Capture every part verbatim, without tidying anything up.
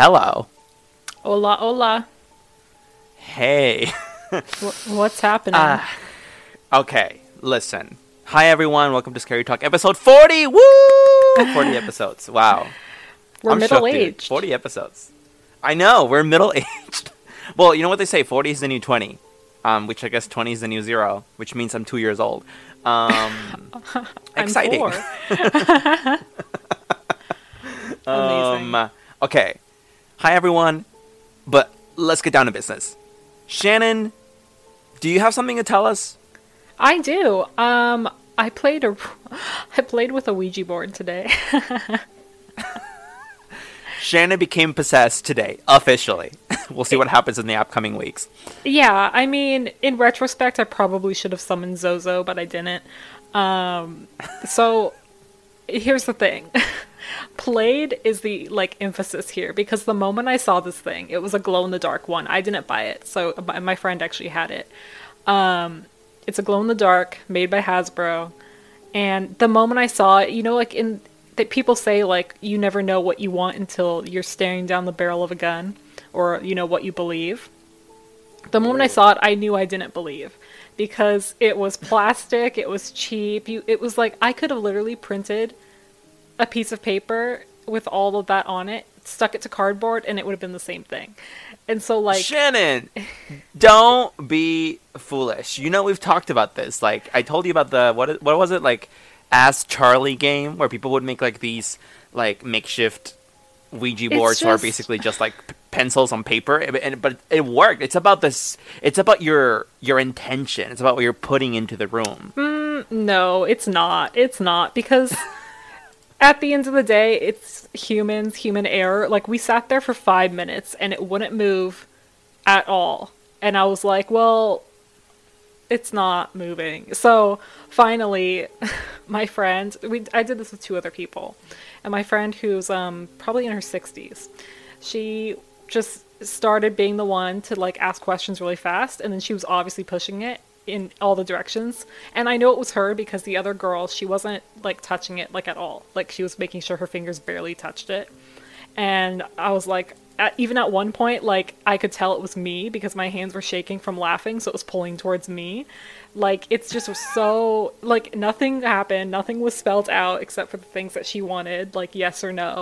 Hello. Hola, hola. Hey. What's happening? Uh, okay, listen. Hi, everyone. Welcome to Scary Talk, episode forty. Woo! forty episodes. Wow. We're middle-aged. forty episodes. I know. We're middle-aged. Well, you know what they say? forty is the new twenty, um, which I guess twenty is the new zero, which means I'm two years old. Um, I'm exciting. four. Amazing. Um, okay. Hi, everyone. But let's get down to business. Shannon, do you have something to tell us? I do. Um, I played a, I played with a Ouija board today. Shannon became possessed today, officially. We'll see what happens in the upcoming weeks. Yeah, I mean, in retrospect, I probably should have summoned Zozo, but I didn't. Um, so, here's the thing. Played is the, like, emphasis here, because the moment I saw this thing, it was a glow-in-the-dark one. I didn't buy it, so my friend actually had it. Um, it's a glow-in-the-dark, made by Hasbro, and the moment I saw it, you know, like, in... that people say, like, you never know what you want until you're staring down the barrel of a gun, or, you know, what you believe. The moment I saw it, I knew I didn't believe, because it was plastic, it was cheap, you, it was like, I could have literally printed a piece of paper with all of that on it, stuck it to cardboard, and it would have been the same thing. And so, like... Shannon! Don't be foolish. You know, we've talked about this. Like, I told you about the, what what was it, like... Ask Charlie game, where people would make, like, these, like, makeshift Ouija boards, just... who are basically just, like, p- pencils on paper, and, and, but it worked. It's about this, it's about your your intention. It's about what you're putting into the room. Mm, no, it's not. It's not, because at the end of the day, it's humans, human error. Like, we sat there for five minutes, and it wouldn't move at all. And I was like, well... it's not moving. So finally, my friend, we I did this with two other people, and my friend, who's um probably in her sixties, she just started being the one to, like, ask questions really fast, and then she was obviously pushing it in all the directions, and I know it was her because the other girl, she wasn't, like, touching it, like, at all. Like, she was making sure her fingers barely touched it, and I was like, At, even at one point, like, I could tell it was me because my hands were shaking from laughing, so it was pulling towards me. Like, it's just so, like, nothing happened. Nothing was spelled out except for the things that she wanted, like, yes or no.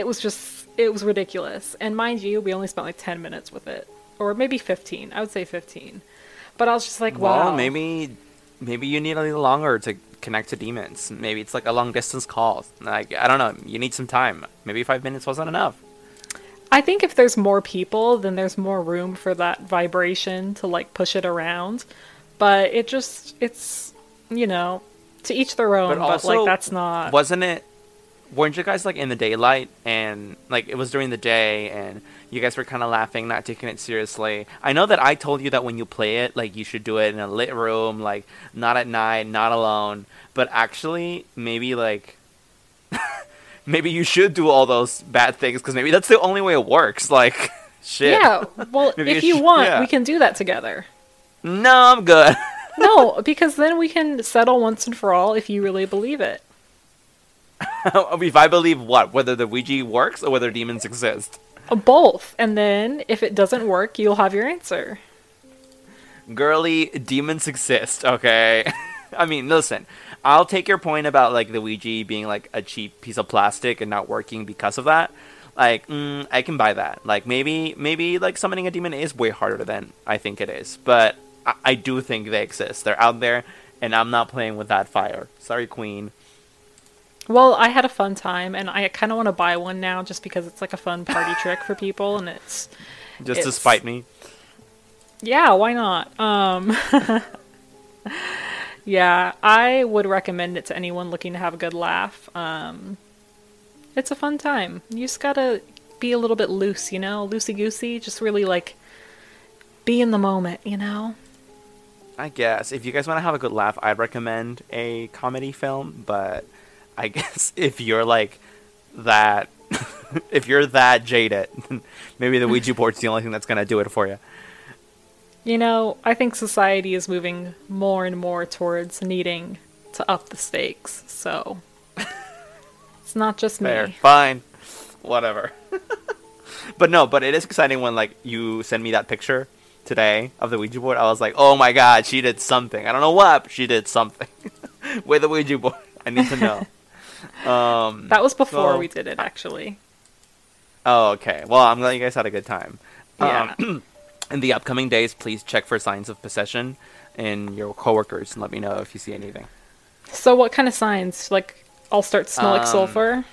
It was just, it was ridiculous. And mind you, we only spent, like, ten minutes with it. Or maybe fifteen. I would say fifteen. But I was just like, well, wow. maybe, maybe you need a little longer to connect to demons. Maybe it's, like, a long-distance call. Like, I don't know. You need some time. Maybe five minutes wasn't enough. I think if there's more people, then there's more room for that vibration to, like, push it around. But it just, it's, you know, to each their own. But, but also, like, that's not... Wasn't it... Weren't you guys, like, in the daylight? And, like, it was during the day, and you guys were kind of laughing, not taking it seriously. I know that I told you that when you play it, like, you should do it in a lit room, like, not at night, not alone. But actually, maybe, like... maybe you should do all those bad things, because maybe that's the only way it works. Like, shit. Yeah, well, if you, you sh- want, yeah. we can do that together. No, I'm good. No, because then we can settle once and for all if you really believe it. If I believe what? Whether the Ouija works or whether demons exist? Both. And then, if it doesn't work, you'll have your answer. Girly, demons exist, okay? I mean, listen... I'll take your point about, like, the Ouija being, like, a cheap piece of plastic and not working because of that. Like, mm, I can buy that. Like, maybe, maybe like, summoning a demon is way harder than I think it is. But I, I do think they exist. They're out there, and I'm not playing with that fire. Sorry, Queen. Well, I had a fun time, and I kind of want to buy one now just because it's, like, a fun party trick for people, and it's... Just it's... to spite me? Yeah, why not? Um... Yeah, I would recommend it to anyone looking to have a good laugh. Um, it's a fun time. You just gotta be a little bit loose, you know? Loosey-goosey. Just really, like, be in the moment, you know? I guess. If you guys want to have a good laugh, I'd recommend a comedy film. But I guess if you're, like, that... if you're that jaded, maybe the Ouija board's the only thing that's gonna do it for you. You know, I think society is moving more and more towards needing to up the stakes, so it's not just Fair. Me. Fine. Whatever. But no, but it is exciting when, like, you send me that picture today of the Ouija board. I was like, oh my God, she did something. I don't know what, but she did something with the Ouija board. I need to know. Um, that was before so... we did it, actually. Oh, okay. Well, I'm glad you guys had a good time. Yeah. Um, in the upcoming days, please check for signs of possession in your coworkers and let me know if you see anything. So what kind of signs? Like, I'll start smell like um, sulfur?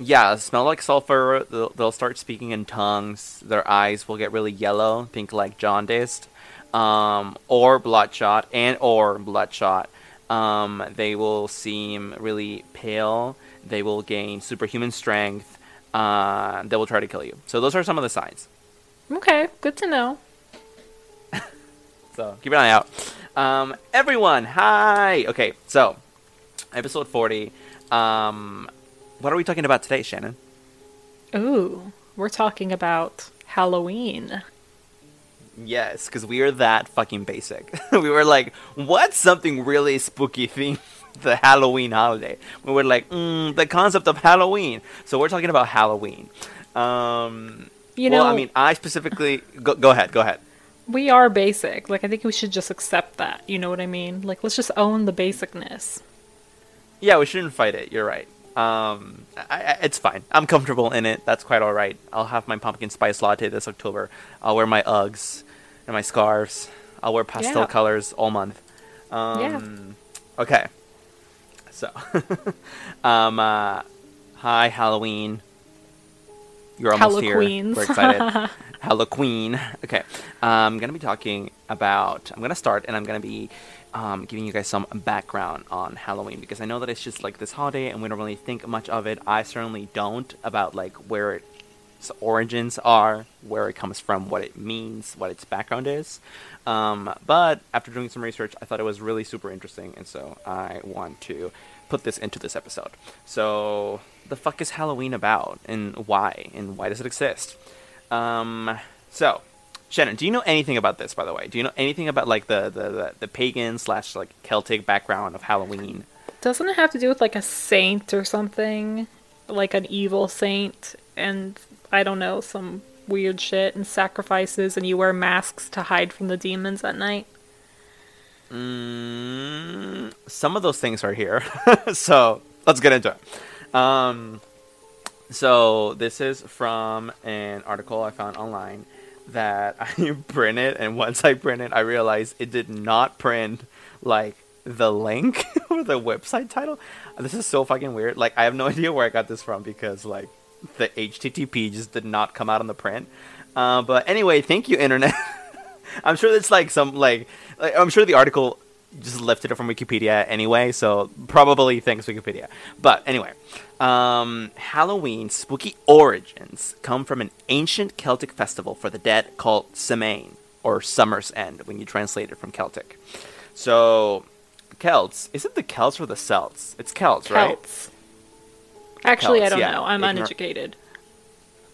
Yeah, smell like sulfur. They'll, they'll start speaking in tongues. Their eyes will get really yellow, think like jaundiced, um, or bloodshot, and or bloodshot. Um, they will seem really pale. They will gain superhuman strength. Uh, they will try to kill you. So those are some of the signs. Okay, good to know. So keep an eye out. Um, everyone, hi. Okay, so episode forty. Um... What are we talking about today, Shannon? Ooh, we're talking about Halloween. Yes, because we are that fucking basic. We were like, what's something really spooky thing? The Halloween holiday. We were like, mm, the concept of Halloween. So we're talking about Halloween. Um, you know, well, I mean, I specifically... Go, go ahead, go ahead. We are basic. Like, I think we should just accept that. You know what I mean? Like, let's just own the basicness. Yeah, we shouldn't fight it. You're right. Um, I, I, it's fine. I'm comfortable in it. That's quite all right. I'll have my pumpkin spice latte this October. I'll wear my Uggs and my scarves. I'll wear pastel yeah. colors all month. Um, yeah. Okay. So, um, uh, hi, Halloween. You're almost here. We're excited. Halloween. Okay. Um, I'm going to be talking about, I'm going to start and I'm going to be Um, giving you guys some background on Halloween, because I know that it's just like this holiday and we don't really think much of it. I certainly don't, about like where its origins are, where it comes from, what it means, what its background is. Um, but after doing some research, I thought it was really super interesting, and so I want to put this into this episode. So the fuck is Halloween about, and why, and why does it exist? Um, so... Shannon, do you know anything about this, by the way? Do you know anything about, like, the, the, the, the pagan slash, like, Celtic background of Halloween? Doesn't it have to do with, like, a saint or something? Like, an evil saint and, I don't know, some weird shit and sacrifices, and you wear masks to hide from the demons at night? Mm, some of those things are here. So, let's get into it. Um, so, this is from an article I found online that I printed, and once I printed, I realized it did not print, like, the link or the website title. This is so fucking weird. Like, I have no idea where I got this from, because, like, the H T T P just did not come out on the print. Uh, but anyway, thank you, Internet. I'm sure it's, like, some, like, like, I'm sure the article just lifted it from Wikipedia anyway, so probably thanks, Wikipedia. But anyway, um, Halloween's spooky origins come from an ancient Celtic festival for the dead called Samhain, or Summer's End, when you translate it from Celtic. So, Celts, is it the Celts or the Celts? It's Celts, right? Celts. Actually, Celts, I don't yeah. know. I'm Ignor- uneducated.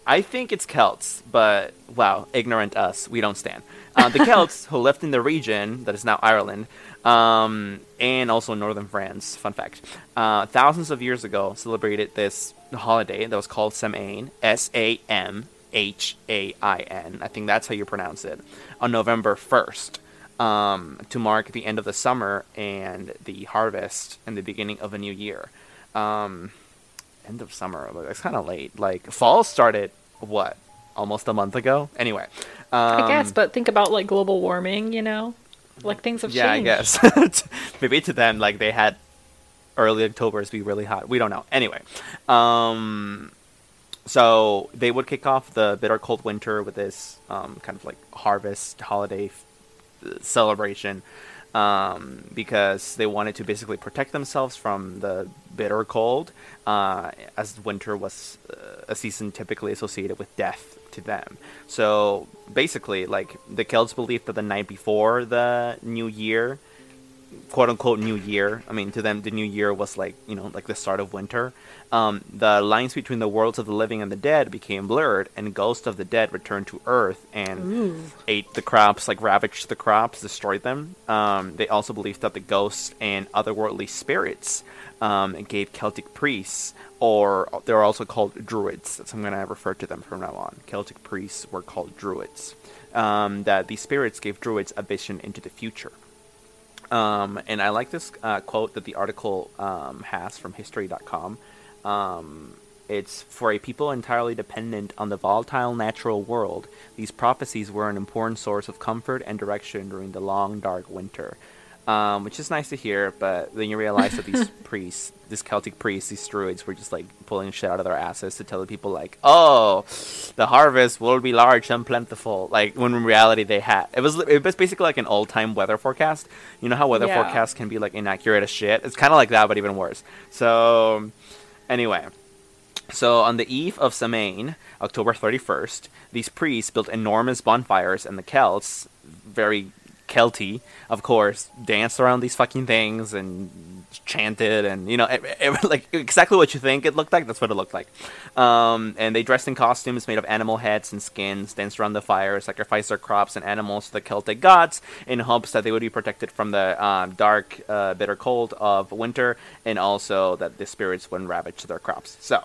I think it's Celts, but, wow, ignorant us. We don't stand. Uh, the Celts, who lived in the region that is now Ireland, Um, and also northern France, fun fact, uh, thousands of years ago celebrated this holiday that was called Samhain, S A M H A I N, I think that's how you pronounce it, on November first, um, to mark the end of the summer and the harvest and the beginning of a new year. Um, end of summer, it's kind of late, like, fall started, what, almost a month ago? Anyway. Um, I guess, but think about, like, global warming, you know? Like, things have yeah, changed. Yeah, I guess. Maybe to them, like, they had early Octobers be really hot. We don't know. Anyway. Um, so, they would kick off the bitter cold winter with this um, kind of, like, harvest holiday f- celebration. Um, because they wanted to basically protect themselves from the bitter cold. Uh, as winter was uh, a season typically associated with death to them. So basically, like, the Celts believed that the night before the new year quote-unquote new year. I mean, to them, the new year was like, you know, like the start of winter. Um, the lines between the worlds of the living and the dead became blurred, and ghosts of the dead returned to Earth and Ooh. ate the crops, like ravaged the crops, destroyed them. Um, they also believed that the ghosts and otherworldly spirits um, gave Celtic priests, or they're also called druids. That's how I'm going to refer to them from now on. Celtic priests were called druids. Um, that these spirits gave druids a vision into the future. Um, and I like this uh, quote that the article um, has from history dot com. Um, it's, for a people entirely dependent on the volatile natural world, these prophecies were an important source of comfort and direction during the long, dark winter. Um, which is nice to hear, but then you realize that these priests, these Celtic priests, these druids were just like pulling shit out of their asses to tell the people like, oh, the harvest will be large and plentiful. Like, when in reality they had, it was, it was basically like an old time weather forecast. You know how weather yeah. forecasts can be like inaccurate as shit? It's kind of like that, but even worse. So anyway, so on the eve of Samhain, October thirty-first, these priests built enormous bonfires, and the Celts, very Celty, of course, danced around these fucking things and chanted, and you know, it, it, like exactly what you think it looked like. That's what it looked like. Um, and they dressed in costumes made of animal heads and skins, danced around the fire, sacrificed their crops and animals to the Celtic gods in hopes that they would be protected from the um, dark, uh, bitter cold of winter, and also that the spirits wouldn't ravage their crops. So.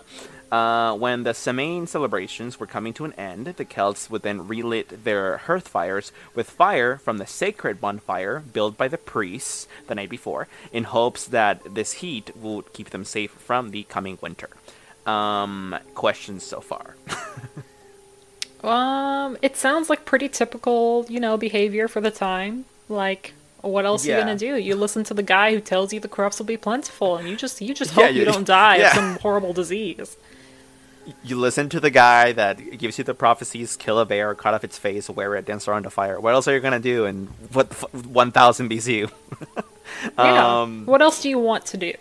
Uh, when the Samhain celebrations were coming to an end, the Celts would then relit their hearth fires with fire from the sacred bonfire built by the priests the night before, in hopes that this heat would keep them safe from the coming winter. Um, questions so far? um, it sounds like pretty typical, you know, behavior for the time. Like, what else yeah. are you gonna do? You listen to the guy who tells you the crops will be plentiful, and you just you just hope yeah, you, you don't die yeah. of some horrible disease. You listen to the guy that gives you the prophecies, kill a bear, cut off its face, wear it, dance around a fire. What else are you going to do in what one thousand B C? yeah. Um, what else do you want to do?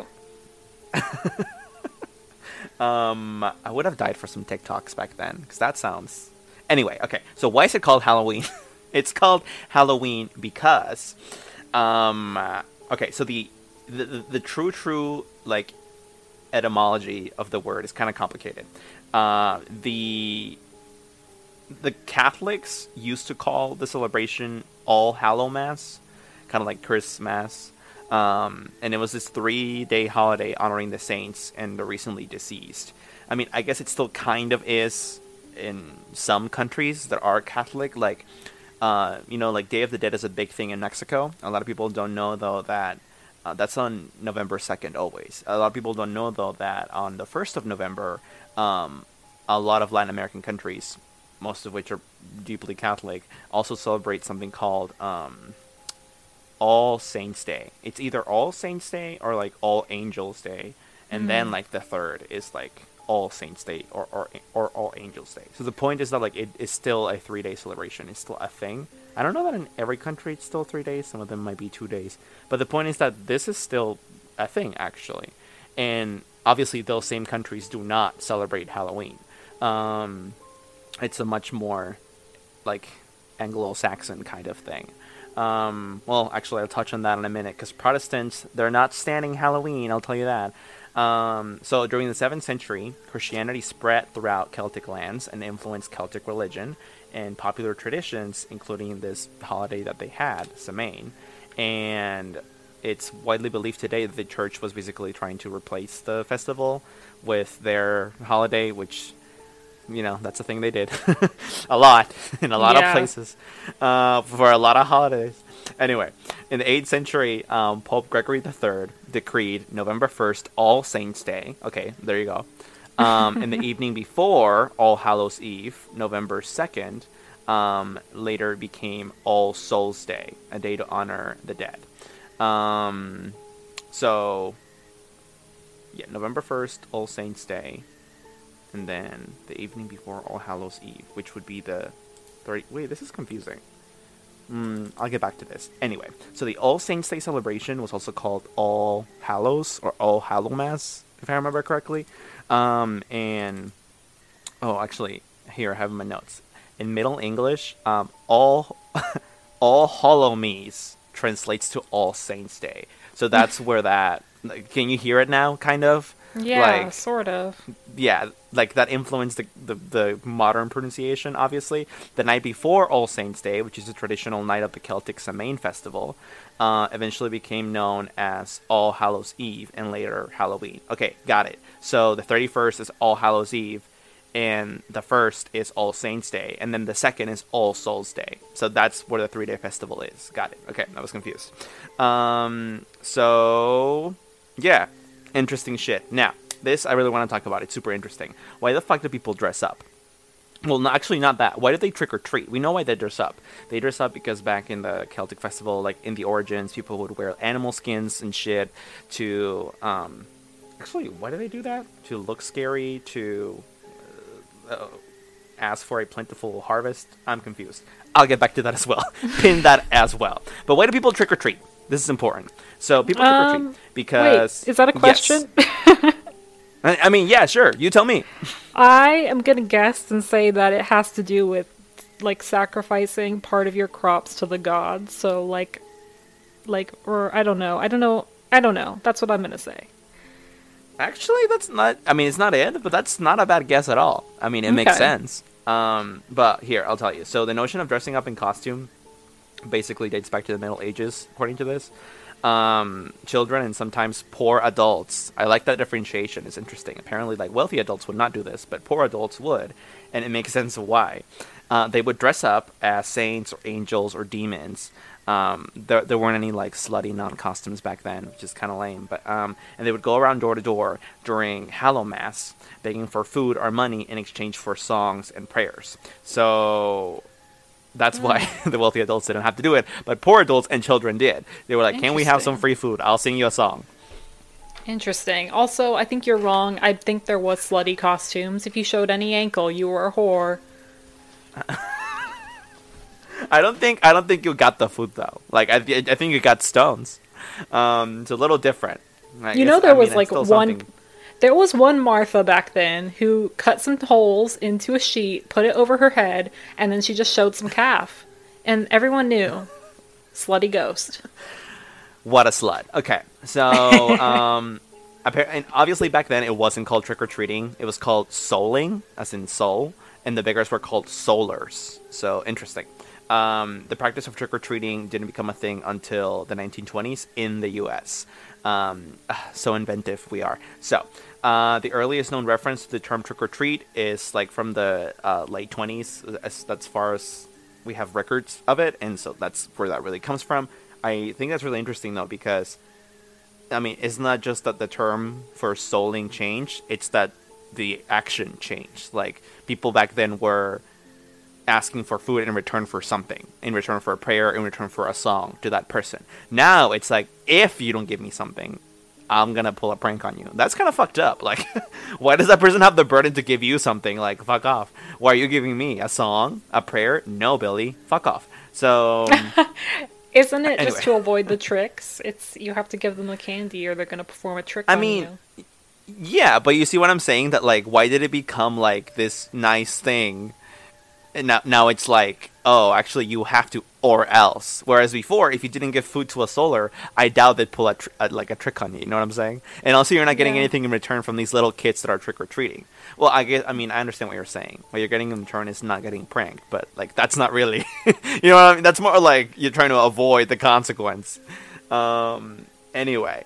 um, I would have died for some TikToks back then, because that sounds... Anyway, okay, so why is it called Halloween? It's called Halloween because... Um, okay, so the the, the, the true, true, like... etymology of the word is kind of complicated. Uh, the the Catholics used to call the celebration All Hallow Mass, kind of like Christmas, um, and it was this three-day holiday honoring the saints and the recently deceased. I mean, I guess it still kind of is in some countries that are Catholic, like uh, you know, like Day of the Dead is a big thing in Mexico. A lot of people don't know though that. Uh, that's on November second always. A lot of people don't know, though, that on the first of November, um, a lot of Latin American countries, most of which are deeply Catholic, also celebrate something called um, All Saints' Day. It's either All Saints' Day or, like, All Angels' Day. And mm-hmm. then, like, the third is, like, All Saints' Day or, or, or All Angels' Day. So the point is that, like, it is still a three-day celebration. It's still a thing. I don't know that in every country it's still three days. Some of them might be two days. But the point is that this is still a thing, actually. And obviously those same countries do not celebrate Halloween. Um, it's a much more, like, Anglo-Saxon kind of thing. Um, well, actually, I'll touch on that in a minute. Because Protestants, they're not standing Halloween, I'll tell you that. Um, so during the seventh century, Christianity spread throughout Celtic lands and influenced Celtic religion and popular traditions, including this holiday that they had, Samhain. And it's widely believed today that the church was basically trying to replace the festival with their holiday, which, you know, that's a thing they did a lot in a lot yeah. of places uh, for a lot of holidays. Anyway, in the eighth century, um, Pope Gregory the Third decreed November first All Saints' Day. Okay, there you go. um, and the evening before All Hallows' Eve, November second, um, later became All Souls' Day, a day to honor the dead. Um, so, yeah, November first, All Saints' Day, and then the evening before All Hallows' Eve, which would be the thirty. Wait, this is confusing. Mm, I'll get back to this. Anyway, so the All Saints' Day celebration was also called All Hallows or All Hallow Mass, if I remember correctly. Um, and, oh, actually, here, I have my notes. In Middle English, um, all, all Hallow Mees translates to All Saints Day. So that's where that, like, can you hear it now, kind of? Yeah, like, sort of. Yeah, like that influenced the, the, the modern pronunciation, obviously. The night before All Saints Day, which is a traditional night of the Celtic Samhain festival, uh, eventually became known as All Hallows Eve and later Halloween. Okay, got it. So the thirty-first is All Hallows Eve, and the first is All Saints Day, and then the second is All Souls Day. So that's where the three-day festival is. Got it. Okay, I was confused. Um, so, yeah. Interesting shit. Now, this I really want to talk about. It's super interesting. Why the fuck do people dress up? Well, no, actually not that. Why do they trick or treat? We know why they dress up. They dress up because back in the Celtic festival, like in the origins, people would wear animal skins and shit to, um, actually, why do they do that? To look scary, to uh, ask for a plentiful harvest. I'm confused. I'll get back to that as well. Pin that as well. But why do people trick or treat? This is important. So people trick or treat um, because... Wait, is that a question? Yes. I, I mean, yeah, sure. You tell me. I am going to guess and say that it has to do with, like, sacrificing part of your crops to the gods. So, like, like, or I don't know. I don't know. I don't know. That's what I'm going to say. Actually, that's not... I mean, it's not it, but that's not a bad guess at all. I mean, it okay. makes sense. Um, but here, I'll tell you. So the notion of dressing up in costume basically dates back to the Middle Ages, according to this. Um, children and sometimes poor adults. I like that differentiation. It's interesting. Apparently, like, wealthy adults would not do this, but poor adults would, and it makes sense why. Uh, they would dress up as saints or angels or demons. Um, there, there weren't any, like, slutty non-costumes back then, which is kind of lame. But um, and they would go around door to door during Hallow Mass, begging for food or money in exchange for songs and prayers. So... That's why the wealthy adults didn't have to do it, but poor adults and children did. They were like, can we have some free food? I'll sing you a song. Interesting. Also, I think you're wrong. I think there was slutty costumes. If you showed any ankle, you were a whore. I don't think I don't think you got the food, though. Like, I, I think you got stones. Um, it's a little different. I you guess, know, there I was, mean, like, one... Something... There was one Martha back then who cut some holes into a sheet, put it over her head, and then she just showed some calf. And everyone knew. Slutty ghost. What a slut. Okay. So, um, and obviously back then it wasn't called trick-or-treating. It was called souling, as in soul. And the beggars were called soulers. So, interesting. Um, the practice of trick-or-treating didn't become a thing until the nineteen twenties in the U S Um, so inventive we are. So, uh, the earliest known reference to the term trick-or-treat is, like, from the uh, late twenties, as, as far as we have records of it, and so that's where that really comes from. I think that's really interesting, though, because, I mean, it's not just that the term for souling changed, it's that the action changed. Like, people back then were asking for food in return for something, in return for a prayer, in return for a song to that person. Now it's like, if you don't give me something, I'm gonna pull a prank on you. That's kind of fucked up. Like, why does that person have the burden to give you something? Like, fuck off. Why are you giving me a song, a prayer? No, Billy, fuck off. So isn't it anyway. Just to avoid the tricks? It's you have to give them a candy or they're gonna perform a trick I on mean you. Yeah, but you see what I'm saying, that, like, why did it become like this nice thing? And now, now it's like, oh, actually, you have to, or else. Whereas before, if you didn't give food to a solar, I doubt they'd pull a, tr- a like a trick on you. You know what I'm saying? And also, you're not getting yeah. anything in return from these little kids that are trick or treating. Well, I guess, I mean, I understand what you're saying. What you're getting in return is not getting pranked, but, like, that's not really, you know what I mean? That's more like you're trying to avoid the consequence. Um, anyway,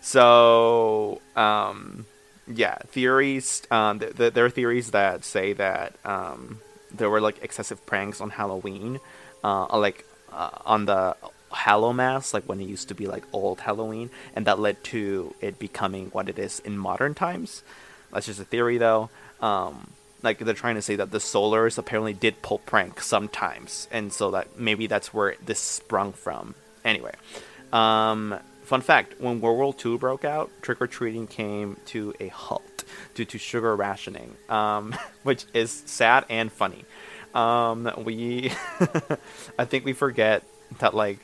so um, yeah, theories. Um, th- th- there are theories that say that. Um, There were, like, excessive pranks on Halloween, uh, like, uh, on the Hallow Mass, like, when it used to be, like, old Halloween, and that led to it becoming what it is in modern times. That's just a theory, though. Um, like, they're trying to say that the Solars apparently did pull pranks sometimes, and so that maybe that's where this sprung from. Anyway, um, fun fact, when World War Two broke out, trick-or-treating came to a halt due to sugar rationing, um, which is sad and funny. Um, we, I think we forget that, like,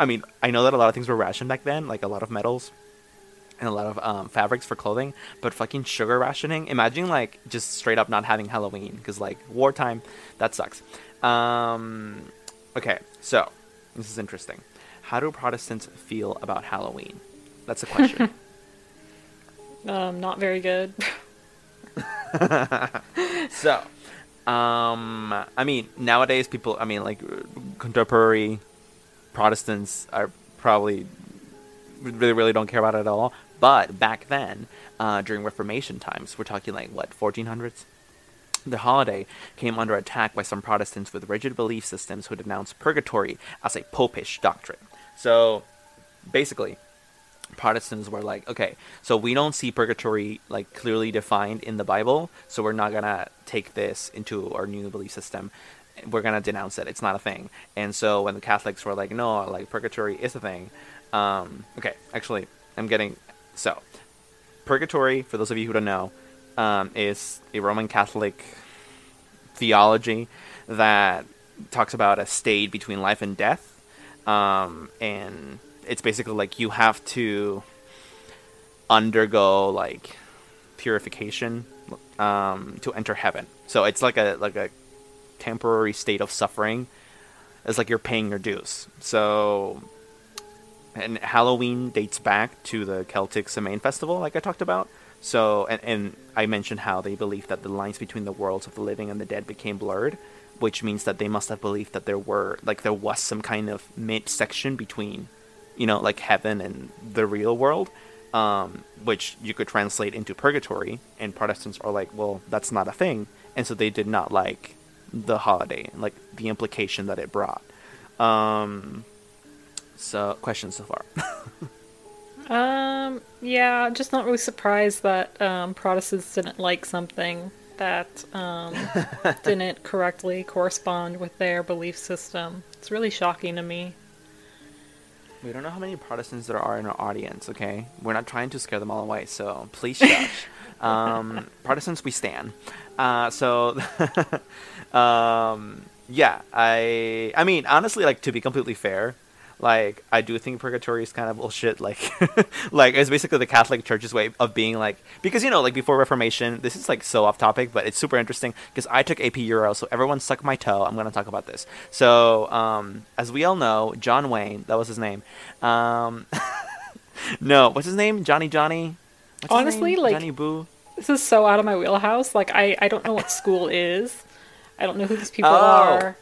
I mean, I know that a lot of things were rationed back then, like a lot of metals and a lot of um, fabrics for clothing, but fucking sugar rationing. Imagine, like, just straight up not having Halloween, because, like, wartime, that sucks. Um, okay, so this is interesting. How do Protestants feel about Halloween? That's a question. um, not very good. So, um, I mean, nowadays people, I mean, like contemporary Protestants are probably really, really don't care about it at all. But back then, uh, during Reformation times, we're talking like, what, fourteen hundreds? The holiday came under attack by some Protestants with rigid belief systems who denounced purgatory as a popish doctrine. So, basically, Protestants were like, okay, so we don't see purgatory like clearly defined in the Bible, so we're not going to take this into our new belief system. We're going to denounce it. It's not a thing. And so when the Catholics were like, no, like purgatory is a thing. Um, okay, actually, I'm getting... So, purgatory, for those of you who don't know, Um, is a Roman Catholic theology that talks about a state between life and death. Um, and it's basically like you have to undergo like purification um, to enter heaven. So it's like a like a temporary state of suffering. It's like you're paying your dues. So, and Halloween dates back to the Celtic Samhain festival, like I talked about. So, and, and I mentioned how they believed that the lines between the worlds of the living and the dead became blurred, which means that they must have believed that there were, like, there was some kind of midsection between, you know, like heaven and the real world, um, which you could translate into purgatory. And Protestants are like, well, that's not a thing. And so they did not like the holiday, like the implication that it brought. Um, so, questions so far? Um, yeah, just not really surprised that, um, Protestants didn't like something that, um, didn't correctly correspond with their belief system. It's really shocking to me. We don't know how many Protestants there are in our audience, okay? We're not trying to scare them all away, so please shush. um, Protestants, we stan. Uh, so, um, yeah, I, I mean, honestly, like, to be completely fair, like, I do think purgatory is kind of bullshit. Like, like it's basically the Catholic Church's way of being like, because, you know, like before Reformation, this is like so off topic, but it's super interesting because I took A P Euro. So everyone suck my toe. I'm going to talk about this. So um, as we all know, John Wayne, that was his name. Um, no, what's his name? Johnny Johnny. What's Honestly, his name? Like, Johnny Boo. This is so out of my wheelhouse. Like, I, I don't know what school is. I don't know who these people oh. are.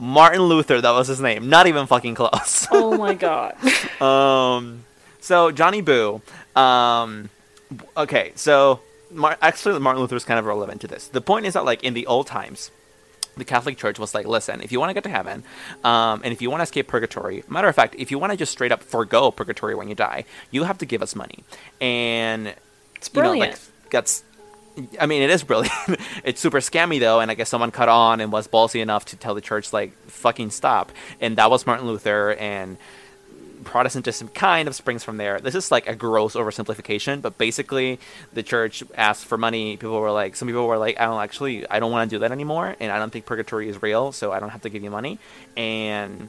Martin Luther, that was his name. Not even fucking close. Oh my god. um, so Johnny Boo. Um, okay, so Mar- actually Martin Luther is kind of relevant to this. The point is that like in the old times, the Catholic Church was like, listen, if you want to get to heaven, um, and if you want to escape purgatory, matter of fact, if you want to just straight up forego purgatory when you die, you have to give us money. And it's brilliant. You know, like, that's. I mean, it is brilliant. It's super scammy, though, and I guess someone cut on and was ballsy enough to tell the church, like, fucking stop. And that was Martin Luther, and Protestantism kind of springs from there. This is, like, a gross oversimplification, but basically the church asked for money. People were like, some people were like, I don't actually, I don't want to do that anymore, and I don't think purgatory is real, so I don't have to give you money. And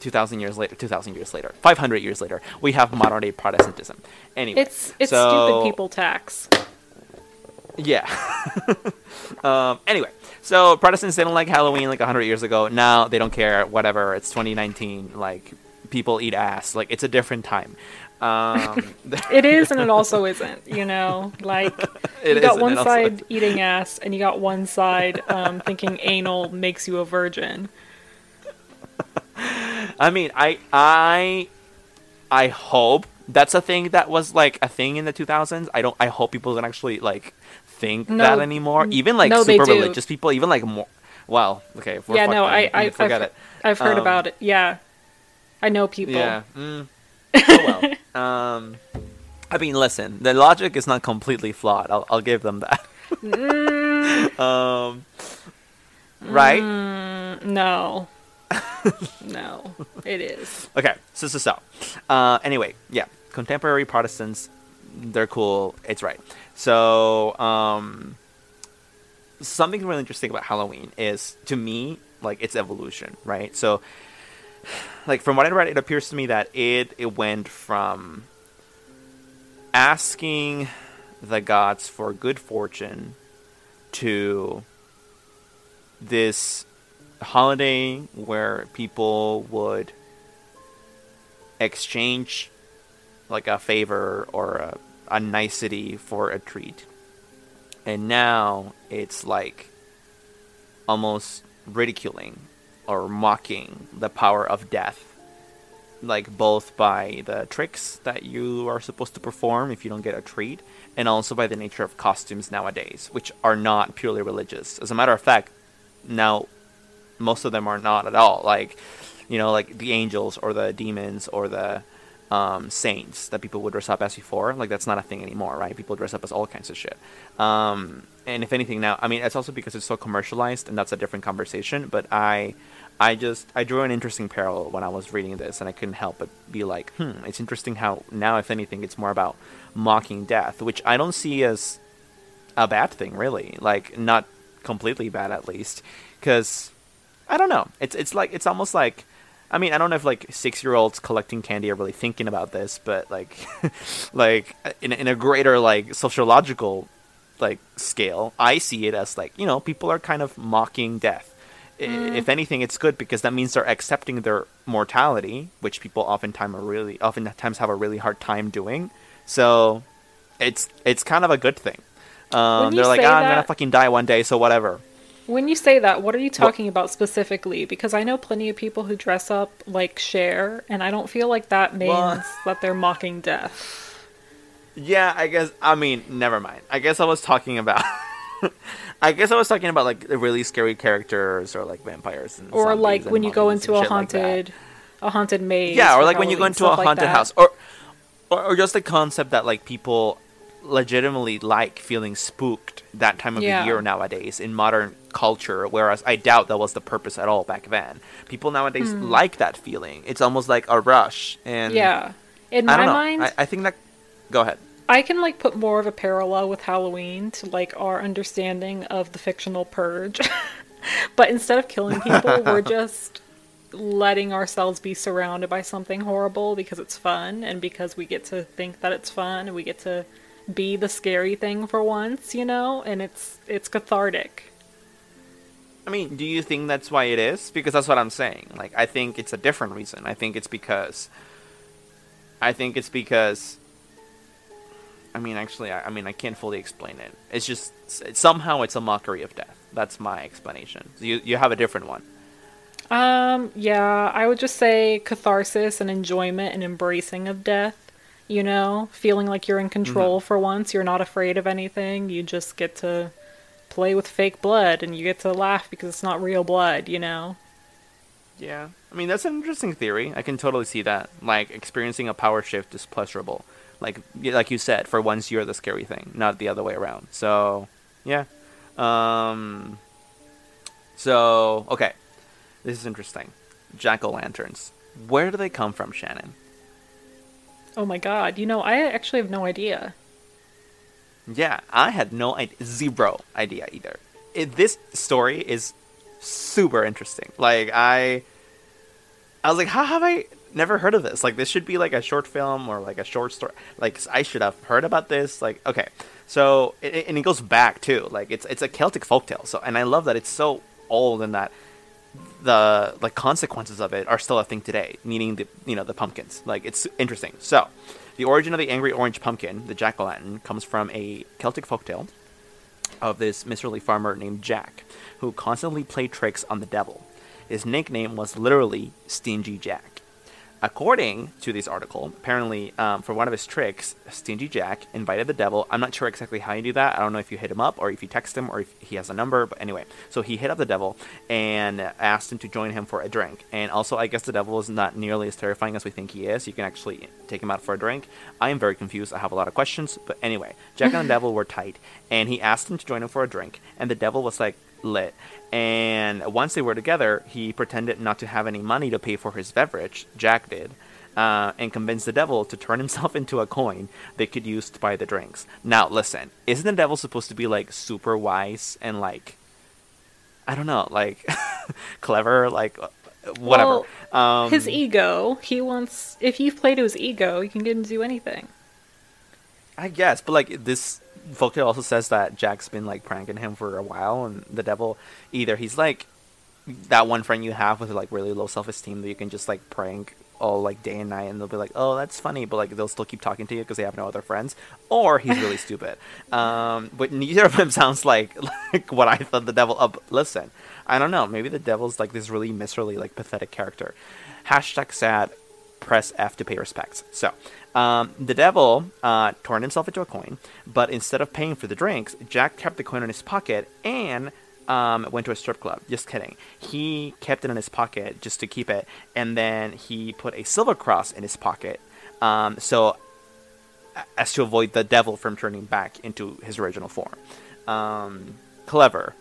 two thousand years later, two thousand years later, five hundred years later, we have modern-day Protestantism. Anyway. It's, it's so, stupid people tax. Yeah. um, anyway, so Protestants, they don't like Halloween like one hundred years ago. Now they don't care. Whatever. It's twenty nineteen. Like, people eat ass. Like, it's a different time. Um, it is and it also isn't, you know? Like, it you got one side eating ass and you got one side um, thinking anal makes you a virgin. I mean, I, I, I hope that's a thing that was, like, a thing in the two thousands. I don't. I hope people can actually, like... think no, that anymore even like no, super religious people even like more wow okay we're yeah no I, I forget I've, it I've heard um, about it yeah I know people yeah mm. oh well um I mean listen the logic is not completely flawed I'll, I'll give them that mm. um right mm, no no it is okay so so so uh anyway yeah contemporary Protestants they're cool it's right. So, um, something really interesting about Halloween is, to me, like, its evolution, right? So, like, from what I read, it appears to me that it, it went from asking the gods for good fortune to this holiday where people would exchange like a favor or a, a nicety for a treat. And now it's like almost ridiculing or mocking the power of death. Like both by the tricks that you are supposed to perform if you don't get a treat, and also by the nature of costumes nowadays, which are not purely religious. As a matter of fact, now most of them are not at all. Like, you know, like the angels or the demons or the um, saints that people would dress up as before. Like, that's not a thing anymore, right? People dress up as all kinds of shit. Um, and if anything now, I mean, it's also because it's so commercialized, and that's a different conversation. But I... I just, I drew an interesting parallel when I was reading this, and I couldn't help but be like, hmm, it's interesting how now, if anything, it's more about mocking death, which I don't see as a bad thing, really. Like, not completely bad, at least, because, I don't know, it's it's like, it's almost like, I mean, I don't know if, like, six-year-olds collecting candy are really thinking about this, but, like, like in, in a greater, like, sociological, like, scale, I see it as, like, you know, people are kind of mocking death. If anything, it's good because that means they're accepting their mortality, which people oftentimes are really, oftentimes have a really hard time doing. So, it's it's kind of a good thing. Um, they're like, ah, that, I'm gonna fucking die one day, so whatever. When you say that, what are you talking well, about specifically? Because I know plenty of people who dress up like Cher, and I don't feel like that means well, that they're mocking death. Yeah, I guess. I mean, never mind. I guess I was talking about. I guess I was talking about, like, really scary characters or, like, vampires. And or, like, when you go into a haunted like a haunted maze. Yeah, or, like, when you go into a haunted like house. Or, or or just the concept that, like, people legitimately like feeling spooked that time of yeah. the year nowadays in modern culture, whereas I doubt that was the purpose at all back then. People nowadays mm. like that feeling. It's almost like a rush. And yeah. In I my don't know. mind... I, I think that... Go ahead. I can, like, put more of a parallel with Halloween to, like, our understanding of the fictional purge. But instead of killing people, we're just letting ourselves be surrounded by something horrible because it's fun and because we get to think that it's fun and we get to be the scary thing for once, you know? And it's it's cathartic. I mean, do you think that's why it is? Because that's what I'm saying. Like, I think it's a different reason. I think it's because... I think it's because... I mean, actually, I, I mean, I can't fully explain it. It's just it's, somehow it's a mockery of death. That's my explanation. So you you have a different one. Um. Yeah, I would just say catharsis and enjoyment and embracing of death. You know, feeling like you're in control mm-hmm. for once. You're not afraid of anything. You just get to play with fake blood, and you get to laugh because it's not real blood. You know. Yeah, I mean that's an interesting theory. I can totally see that. Like experiencing a power shift is pleasurable. Like like you said, for once you're the scary thing, not the other way around. So, yeah. Um, so, okay. This is interesting. Jack-o'-lanterns. Where do they come from, Shannon? Oh my god. You know, I actually have no idea. Yeah, I had no idea. Zero idea either. It, this story is super interesting. Like, I... I was like, how have I... never heard of this. Like, this should be like a short film or like a short story. Like, I should have heard about this. Like, okay. So, it, and it goes back too. Like, it's it's a Celtic folktale. So, and I love that it's so old and that the like consequences of it are still a thing today. Meaning the you know the pumpkins. Like, it's interesting. So, the origin of the angry orange pumpkin, the jack-o'-lantern, comes from a Celtic folktale of this miserly farmer named Jack, who constantly played tricks on the devil. His nickname was literally Stingy Jack. According to this article, apparently um, for one of his tricks, Stingy Jack invited the devil. I'm not sure exactly how you do that. I don't know if you hit him up or if you text him or if he has a number. But anyway, so he hit up the devil and asked him to join him for a drink. And also, I guess the devil is not nearly as terrifying as we think he is. You can actually take him out for a drink. I am very confused. I have a lot of questions. But anyway, Jack and the devil were tight. And he asked him to join him for a drink. And the devil was like, lit. And once they were together, he pretended not to have any money to pay for his beverage, Jack did, uh, and convinced the devil to turn himself into a coin they could use to buy the drinks. Now, listen, isn't the devil supposed to be, like, super wise and, like, I don't know, like, clever, like, whatever. Well, um, his ego, he wants, if you play to his ego, you can get him to do anything. I guess, but, like, this... folktale also says that Jack's been like pranking him for a while, and the devil either he's like that one friend you have with like really low self esteem that you can just like prank all like day and night, and they'll be like, oh, that's funny, but like they'll still keep talking to you because they have no other friends, or he's really stupid. Um, but neither of them sounds like, like what I thought the devil up. Listen, I don't know. Maybe the devil's like this really miserly, like pathetic character. Hashtag sad. Press F to pay respects. So um, the devil uh, turned himself into a coin, but instead of paying for the drinks, Jack kept the coin in his pocket and um, went to a strip club. Just kidding. He kept it in his pocket just to keep it, and then he put a silver cross in his pocket um, so as to avoid the devil from turning back into his original form. Um, clever.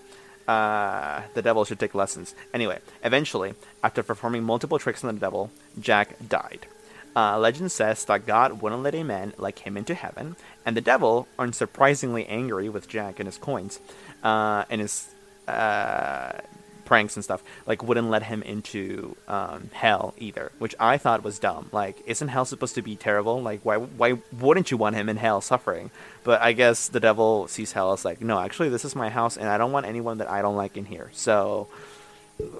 Uh, the devil should take lessons. Anyway, eventually, after performing multiple tricks on the devil, Jack died. Uh, legend says that God wouldn't let a man like him into heaven, and the devil, unsurprisingly angry with Jack and his coins, uh, and his uh, pranks and stuff, like wouldn't let him into um, hell either, which I thought was dumb. Like, isn't hell supposed to be terrible? Like, why why wouldn't you want him in hell suffering? But I guess the devil sees hell as like, no, actually, this is my house, and I don't want anyone that I don't like in here. So,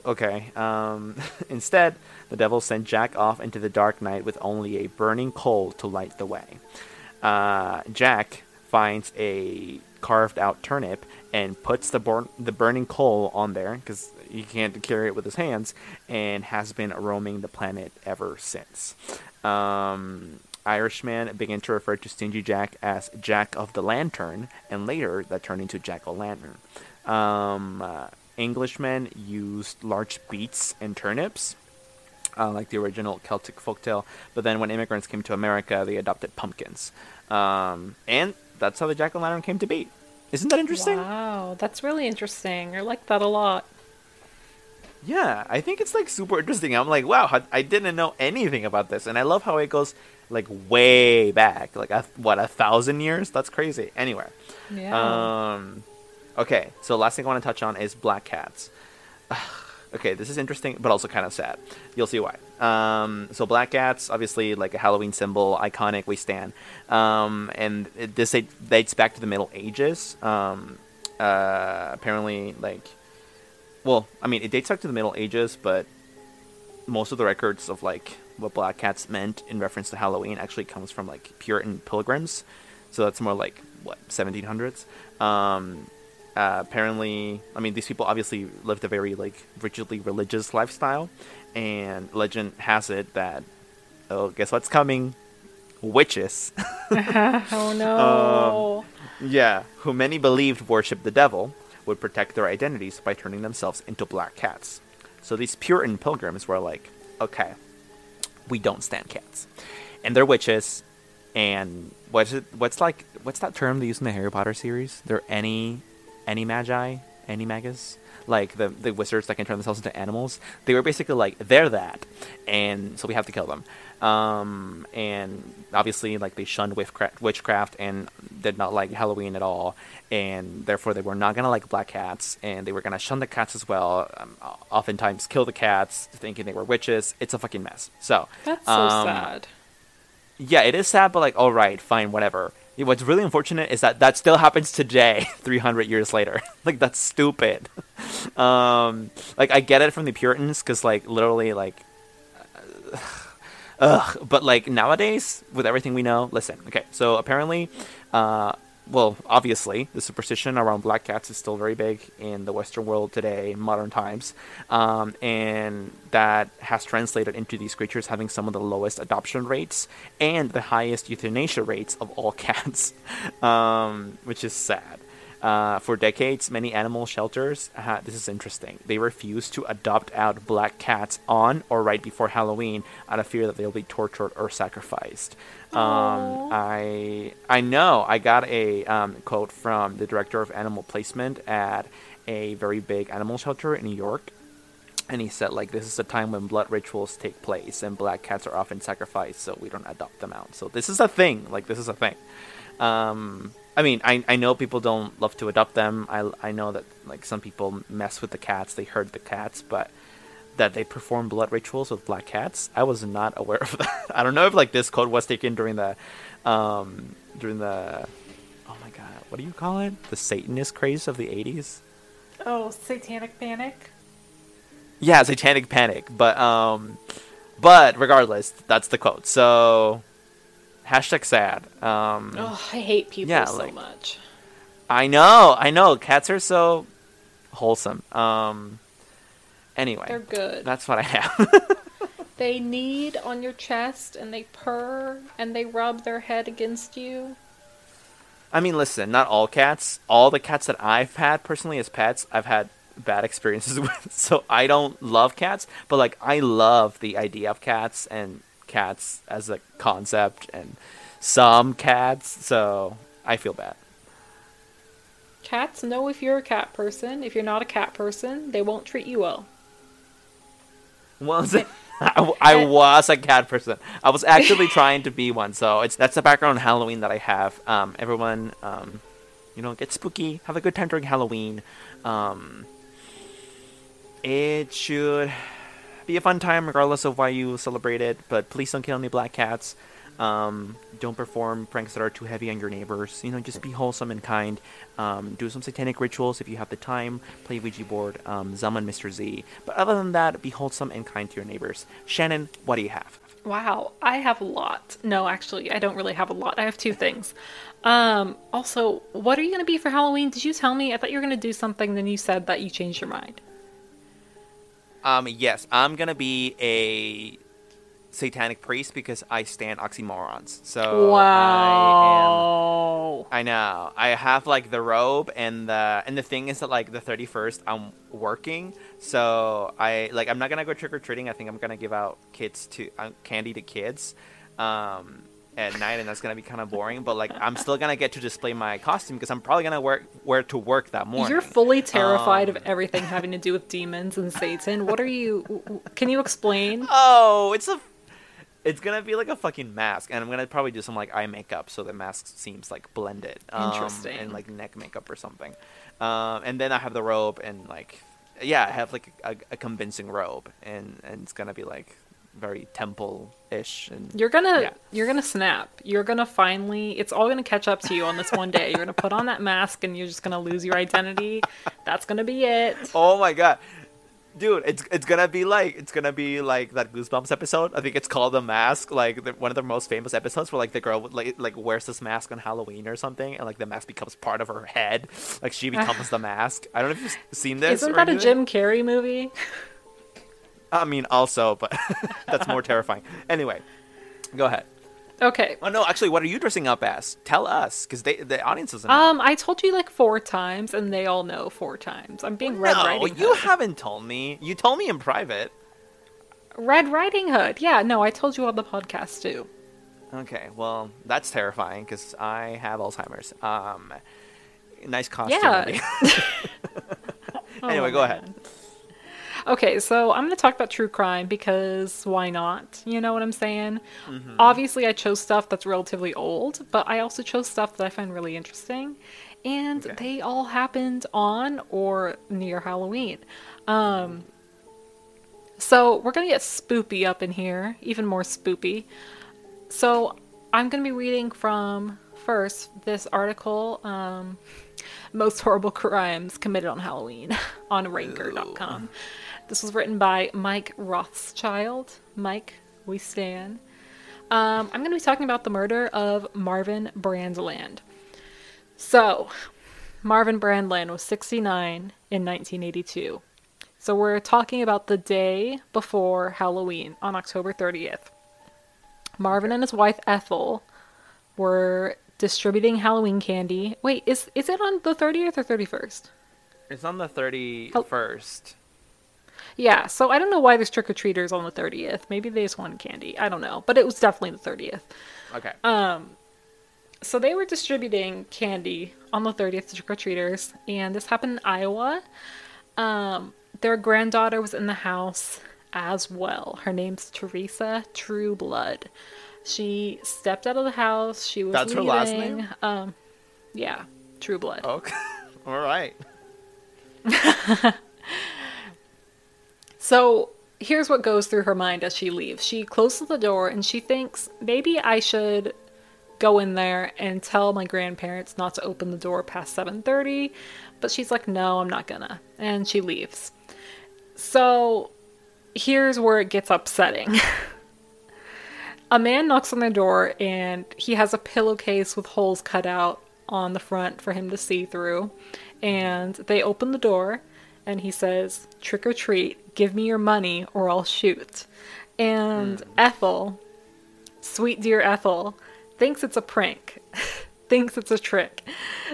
okay. Um, instead, the devil sent Jack off into the dark night with only a burning coal to light the way. Uh, Jack finds a carved-out turnip and puts the bur- the burning coal on there, because he can't carry it with his hands, and has been roaming the planet ever since. Um, Irishmen began to refer to Stingy Jack as Jack of the Lantern, and later that turned into Jack-o'-lantern. Um, uh, Englishmen used large beets and turnips, uh, like the original Celtic folktale, but then when immigrants came to America, they adopted pumpkins. Um, and that's how the Jack-o'-lantern came to be. Isn't that interesting? Wow, that's really interesting. I like that a lot. Yeah, I think it's like super interesting. I'm like, wow, I didn't know anything about this. And I love how it goes like way back, like a, what, a thousand years? That's crazy. Anyway. Yeah. Um, okay, so last thing I want to touch on is black cats. Okay, this is interesting, but also kind of sad. You'll see why. Um, so black cats, obviously, like a Halloween symbol, iconic, we stan. Um, and it, this it dates back to the Middle Ages. Um, uh, apparently, like, well, I mean, it dates back to the Middle Ages, but most of the records of, like, what black cats meant in reference to Halloween actually comes from, like, Puritan pilgrims. So that's more like, what, seventeen hundreds? Um... Uh, apparently, I mean, these people obviously lived a very, like, rigidly religious lifestyle, and legend has it that, oh, guess what's coming? Witches. Oh, no. Um, yeah, who many believed worshipped the devil, would protect their identities by turning themselves into black cats. So these Puritan pilgrims were like, okay, we don't stand cats. And they're witches, and what's it, what's like, what's that term they use in the Harry Potter series? They're any... Any magi, any magus, like the the wizards that can turn themselves into animals, they were basically like, they're that, and so we have to kill them. Um, and obviously, like, they shunned witchcraft and did not like Halloween at all, and therefore they were not gonna like black cats, and they were gonna shun the cats as well. Um, oftentimes, kill the cats, thinking they were witches. It's a fucking mess. So that's so um, sad. Yeah, it is sad, but like, all right, fine, whatever. What's really unfortunate is that that still happens today, three hundred years later. Like, that's stupid. Um, like, I get it from the Puritans, because, like, literally, like... Uh, ugh. But, like, nowadays, with everything we know, listen. Okay, so apparently, uh, well, obviously, the superstition around black cats is still very big in the Western world today, in modern times. Um, and that has translated into these creatures having some of the lowest adoption rates and the highest euthanasia rates of all cats, um, which is sad. Uh, for decades, many animal shelters, uh, this is interesting, they refused to adopt out black cats on or right before Halloween out of fear that they'll be tortured or sacrificed. Um, I I know I got a um, quote from the director of animal placement at a very big animal shelter in New York. And he said, like, this is a time when blood rituals take place and black cats are often sacrificed, so we don't adopt them out. So this is a thing. Like, this is a thing. Um, I mean, I, I know people don't love to adopt them. I, I know that, like, some people mess with the cats. They herd the cats. But that they perform blood rituals with black cats, I was not aware of that. I don't know if, like, this code was taken during the... Um, during the... Oh, my God. What do you call it? The Satanist craze of the eighties? Oh, satanic panic? Yeah, satanic panic, but um, But regardless, that's the quote. So hashtag sad. Um, oh, I hate people yeah, so like, much. I know, I know. Cats are so wholesome. Um, anyway. They're good. That's what I have. They knead on your chest, and they purr, and they rub their head against you. I mean, listen, not all cats. All the cats that I've had personally as pets, I've had bad experiences with. So I don't love cats, but like I love the idea of cats and cats as a concept and some cats. So I feel bad. Cats know if you're a cat person. If you're not a cat person, they won't treat you well. Well, it, I, I was a cat person. I was actually trying to be one. So it's that's the background on Halloween that I have. Um, everyone, um, you know, get spooky. Have a good time during Halloween. Um, it should be a fun time regardless of why you celebrate it. But please don't kill any black cats. Um, don't perform pranks that are too heavy on your neighbors. You know, just be wholesome and kind. Um, do some satanic rituals if you have the time. Play Ouija board, um, summon Mister Z. But other than that, be wholesome and kind to your neighbors. Shannon, what do you have? Wow, I have a lot. No, actually, I don't really have a lot. I have two things. Um, also, what are you going to be for Halloween? Did you tell me? I thought you were going to do something, then you said that you changed your mind. Um, yes, I'm going to be a satanic priest because I stand oxymorons. So wow. I am I know. I have like the robe and the and the thing is that like the thirty-first I'm working. So I like I'm not going to go trick or treating. I think I'm going to give out kids to uh, candy to kids um at night, and that's going to be kind of boring, but like I'm still going to get to display my costume because I'm probably going to wear wear to work that morning. You're fully terrified um, of everything having to do with demons and Satan. What are you Can you explain? Oh, it's a It's going to be like a fucking mask, and I'm going to probably do some like eye makeup so the mask seems like blended. Um, Interesting. And like neck makeup or something. Um, and then I have the robe and like, yeah, I have like a, a convincing robe, and, and it's going to be like very temple-ish. And You're going to, yeah. you're going to snap. You're going to finally, it's all going to catch up to you on this one day. You're going to put on that mask and you're just going to lose your identity. That's going to be it. Oh my God. Dude, it's it's gonna be like it's gonna be like that Goosebumps episode. I think it's called The Mask. Like the, one of the most famous episodes where like the girl like like wears this mask on Halloween or something, and like the mask becomes part of her head. Like she becomes the mask. I don't know if you've seen this. Isn't that a Jim Carrey movie? I mean, also, but that's more terrifying. Anyway, go ahead. Okay. Oh no, actually, what are you dressing up as? Tell us, because they the audience doesn't know. Um, I told you like four times, and they all know four times. I'm being Red Riding Hood. No, you haven't told me. You told me in private. Red Riding Hood. Yeah, no, I told you on the podcast too. Okay, well, that's terrifying because I have Alzheimer's. Um, nice costume. Yeah. Anyway, oh, go man. ahead. Okay, so I'm going to talk about true crime because why not? You know what I'm saying? Mm-hmm. Obviously, I chose stuff that's relatively old, but I also chose stuff that I find really interesting. And okay. They all happened on or near Halloween. Um, so we're going to get spoopy up in here, even more spoopy. So I'm going to be reading from, first, this article, um, Most Horrible Crimes Committed on Halloween on ranker dot com. Ooh. This was written by Mike Rothschild. Mike, we stan. Um, I'm going to be talking about the murder of Marvin Brandland. So, Marvin Brandland was sixty-nine in nineteen eighty-two. So we're talking about the day before Halloween on October thirtieth. Marvin and his wife Ethel were distributing Halloween candy. Wait, is is it on the thirtieth or thirty-first? It's on the thirty-first. Oh. Yeah, so I don't know why there's trick-or-treaters on the thirtieth. Maybe they just wanted candy. I don't know. But it was definitely the thirtieth. Okay. Um, so they were distributing candy on the thirtieth to trick-or-treaters. And this happened in Iowa. Um, their granddaughter was in the house as well. Her name's Teresa Trueblood. She stepped out of the house. She was That's leaving. Her last name? Um, yeah, Trueblood. Okay. All right. So here's what goes through her mind as she leaves. She closes the door and she thinks, maybe I should go in there and tell my grandparents not to open the door past seven thirty. But she's like, no, I'm not gonna. And she leaves. So here's where it gets upsetting. A man knocks on their door and he has a pillowcase with holes cut out on the front for him to see through. And they open the door and he says, "Trick or treat, give me your money or I'll shoot." And mm. Ethel, sweet dear Ethel, thinks it's a prank, thinks it's a trick.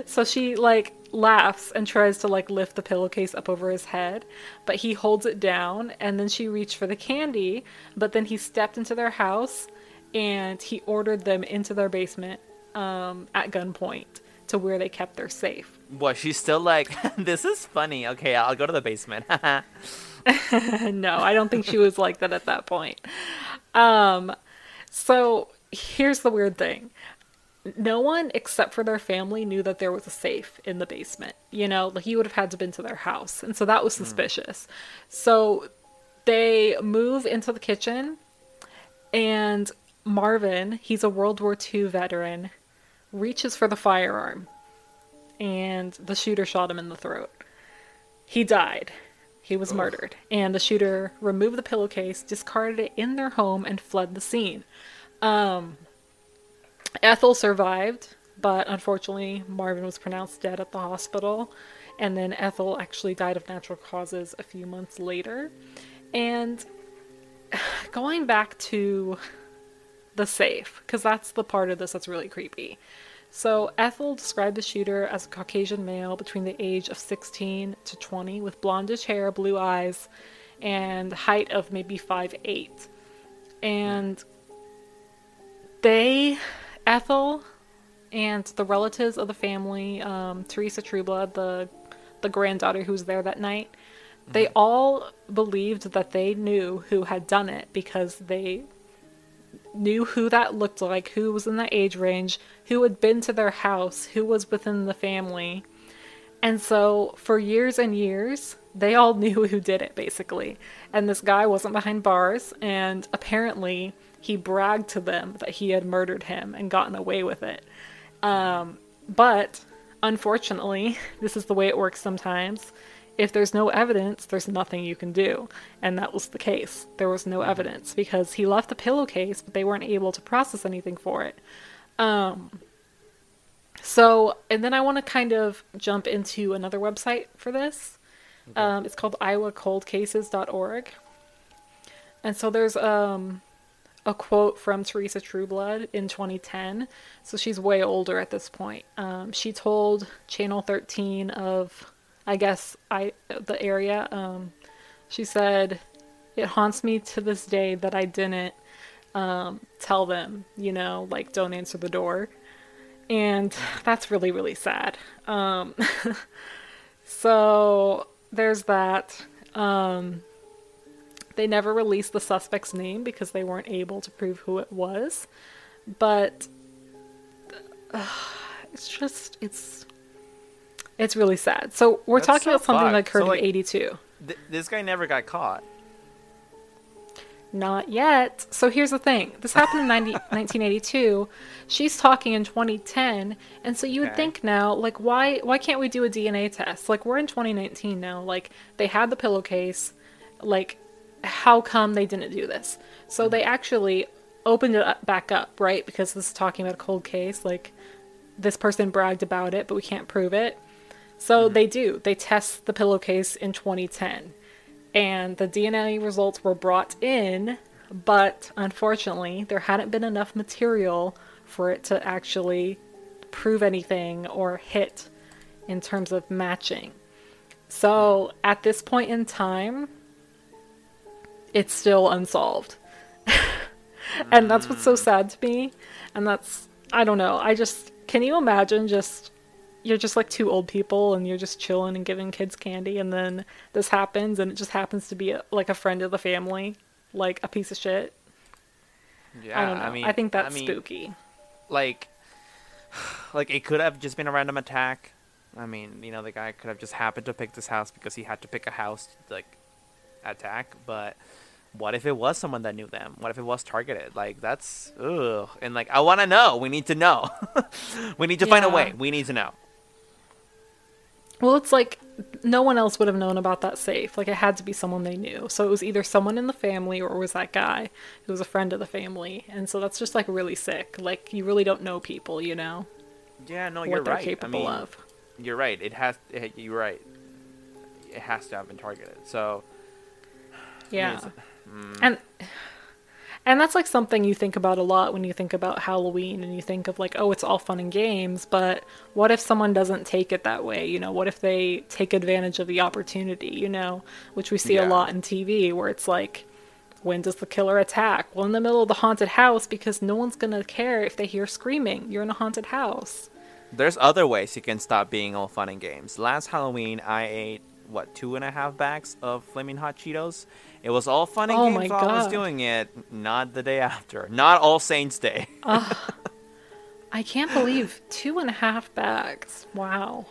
So she like laughs and tries to like lift the pillowcase up over his head, but he holds it down, and then she reached for the candy, but then he stepped into their house and he ordered them into their basement um, at gunpoint to where they kept their safe. Well, she's still like, this is funny. Okay, I'll go to the basement. No, I don't think she was like that at that point. Um, so here's the weird thing. No one except for their family knew that there was a safe in the basement. You know, like you would have had to been to their house. And so that was suspicious. Mm. So they move into the kitchen, and Marvin, he's a World War Two veteran, reaches for the firearm and the shooter shot him in the throat. He died. He was Ugh. murdered. And the shooter removed the pillowcase, discarded it in their home, and fled the scene. Um... Ethel survived, but unfortunately Marvin was pronounced dead at the hospital, and then Ethel actually died of natural causes a few months later. And going back to the safe, because that's the part of this that's really creepy. So Ethel described the shooter as a Caucasian male between the age of sixteen to twenty with blondish hair, blue eyes, and height of maybe five eight. And they... Ethel and the relatives of the family, um, Teresa Trueblood, the the granddaughter who was there that night, they mm-hmm. all believed that they knew who had done it because they knew who that looked like, who was in that age range, who had been to their house, who was within the family. And so for years and years, they all knew who did it, basically. And this guy wasn't behind bars, and apparently... he bragged to them that he had murdered him and gotten away with it. Um, but, unfortunately, this is the way it works sometimes. If there's no evidence, there's nothing you can do. And that was the case. There was no evidence because he left the pillowcase, but they weren't able to process anything for it. Um, so, and then I want to kind of jump into another website for this. Okay. Um, it's called iowa cold cases dot org. And so there's... Um, a quote from Teresa Trueblood in twenty ten. So she's way older at this point. Um, she told Channel thirteen of, I guess, I the area. Um, she said, "It haunts me to this day that I didn't um, tell them, you know, like, don't answer the door." And that's really, really sad. Um, so there's that. Um... They never released the suspect's name because they weren't able to prove who it was. But uh, it's just, it's it's really sad. So we're That's talking so about something fucked. that occurred so, like, in eighty-two. Th- this guy never got caught. Not yet. So here's the thing. This happened in nineteen eighty-two. She's talking in twenty ten. And so you would okay. think now, like, why why can't we do a D N A test? Like, we're in twenty nineteen now. Like, they had the pillowcase. Like... how come they didn't do this? So they actually opened it up, back up, right? Because this is talking about a cold case. Like, this person bragged about it, but we can't prove it. So mm-hmm. they do. They test the pillowcase in twenty ten. And the D N A results were brought in, but unfortunately, there hadn't been enough material for it to actually prove anything or hit in terms of matching. So at this point in time, it's still unsolved. And that's what's so sad to me. And that's, I don't know. I just, can you imagine just, you're just like two old people and you're just chilling and giving kids candy. And then this happens, and it just happens to be a, like a friend of the family, like a piece of shit. Yeah. I don't know. I, mean, I think that's I mean, spooky. Like, like it could have just been a random attack. I mean, you know, the guy could have just happened to pick this house because he had to pick a house, like attack, but what if it was someone that knew them? What if it was targeted? Like, that's ugh. And like, I want to know. We need to know. we need to yeah. find a way. We need to know. Well, it's like no one else would have known about that safe. Like, it had to be someone they knew. So it was either someone in the family, or it was that guy who was a friend of the family. And so that's just, like, really sick. Like, you really don't know people, you know? Yeah, no, you're right. What they're capable of. You're right. It has. It, you're right. It has to have been targeted. So. Yeah. I mean, mm. And. And that's, like, something you think about a lot when you think about Halloween, and you think of, like, oh, it's all fun and games, but what if someone doesn't take it that way, you know? What if they take advantage of the opportunity, you know? Which we see yeah. a lot in T V, where it's like, when does the killer attack? Well, in the middle of the haunted house, because no one's going to care if they hear screaming. You're in a haunted house. There's other ways you can stop being all fun and games. Last Halloween, I ate, what, two and a half bags of Flaming Hot Cheetos? It was all fun and oh games while I was doing it, not the day after. Not All Saints Day. uh, I can't believe two and a half bags. Wow.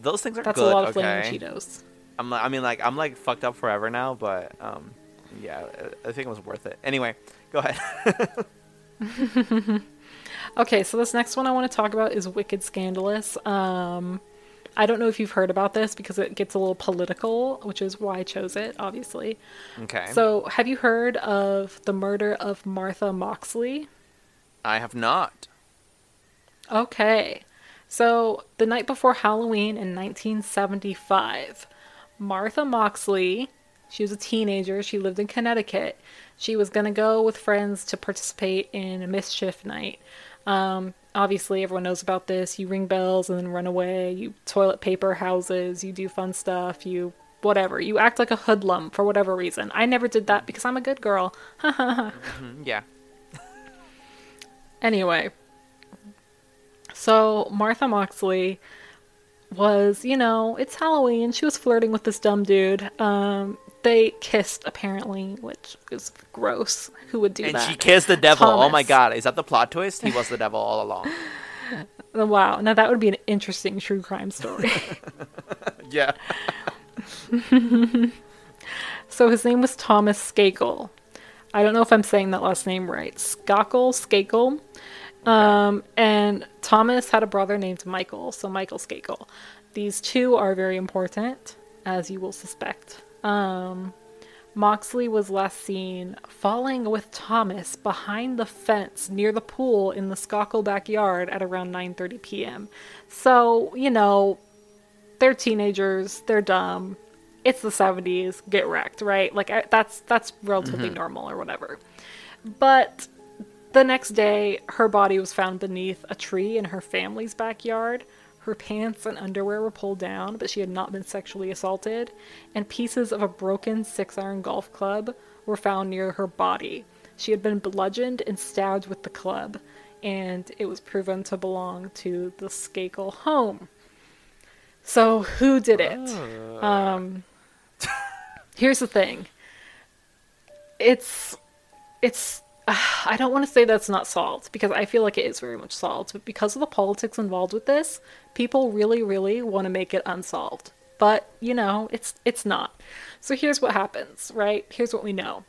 Those things are That's good, That's a lot of okay? Flaming Cheetos. I'm, I mean, like, I'm, like, fucked up forever now, but, um, yeah, I think it was worth it. Anyway, go ahead. Okay, so this next one I want to talk about is Wicked Scandalous. Um... I don't know if you've heard about this because it gets a little political, which is why I chose it, obviously. Okay. So, have you heard of the murder of Martha Moxley? I have not. Okay. So, the night before Halloween in nineteen seventy-five, Martha Moxley, she was a teenager, she lived in Connecticut. She was going to go with friends to participate in a mischief night. Um... Obviously, everyone knows about this. You ring bells and then run away. You toilet paper houses. You do fun stuff. You whatever. You act like a hoodlum for whatever reason. I never did that because I'm a good girl. mm-hmm. Yeah. Anyway. So, Martha Moxley was, you know, it's Halloween. She was flirting with this dumb dude. Um, they kissed, apparently, which is gross. Who would do and that? And she kissed the devil. Thomas. Oh my god, is that the plot twist? He was the devil all along. Wow, now that would be an interesting true crime story. Yeah. So his name was Thomas Skakel. I don't know if I'm saying that last name right. Skakel, Skakel. Okay. Um, and Thomas had a brother named Michael, so Michael Skakel. These two are very important, as you will suspect. Um, Moxley was last seen falling with Thomas behind the fence near the pool in the Skakel backyard at around nine thirty p.m. So, you know, they're teenagers, they're dumb, it's the seventies, get wrecked, right? Like, I, that's, that's relatively mm-hmm. normal or whatever. But the next day, her body was found beneath a tree in her family's backyard. Her pants and underwear were pulled down, but she had not been sexually assaulted, and pieces of a broken six-iron golf club were found near her body. She had been bludgeoned and stabbed with the club, and it was proven to belong to the Skakel home. So, who did it? Uh. Um, here's the thing. It's... It's... I don't want to say that's not solved, because I feel like it is very much solved, but because of the politics involved with this, people really, really want to make it unsolved. But, you know, it's it's not. So here's what happens, right? Here's what we know.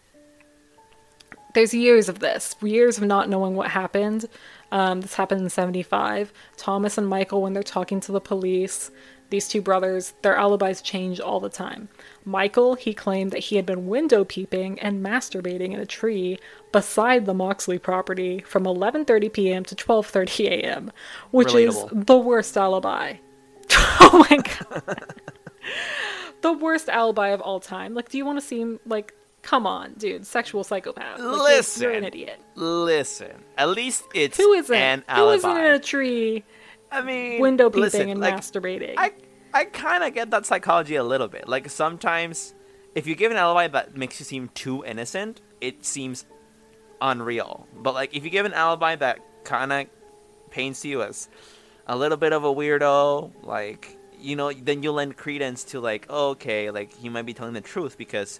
There's years of this, years of not knowing what happened. Um, this happened in seventy-five. Thomas and Michael, when they're talking to the police, these two brothers, their alibis change all the time. Michael, he claimed that he had been window peeping and masturbating in a tree beside the Moxley property from eleven thirty p.m. to twelve thirty a.m., which Relatable. Is the worst alibi. Oh my god. The worst alibi of all time. Like, do you want to seem like, come on, dude, sexual psychopath. Like, listen. You're, you're an idiot. Listen. At least it's Who isn't? an alibi. Who isn't in a tree? I mean, window peeping listen, and like, masturbating. I I kind of get that psychology a little bit. Like, sometimes if you give an alibi that makes you seem too innocent, it seems unreal. But, like, if you give an alibi that kind of paints you as a little bit of a weirdo, like, you know, then you lend credence to, like, oh, okay, like, he might be telling the truth, because,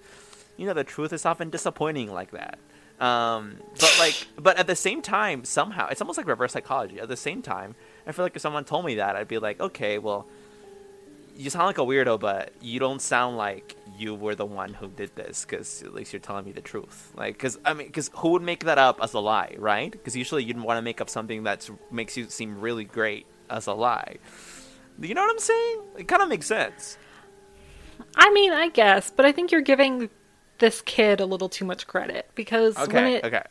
you know, the truth is often disappointing like that. Um, but, like, but at the same time, somehow, it's almost like reverse psychology. At the same time, I feel like if someone told me that, I'd be like, okay, well, you sound like a weirdo, but you don't sound like you were the one who did this, because at least you're telling me the truth. Like, because I mean, because who would make that up as a lie, right? Because usually you'd want to make up something that makes you seem really great as a lie. You know what I'm saying? It kind of makes sense. I mean, I guess, but I think you're giving this kid a little too much credit because okay, when it, okay.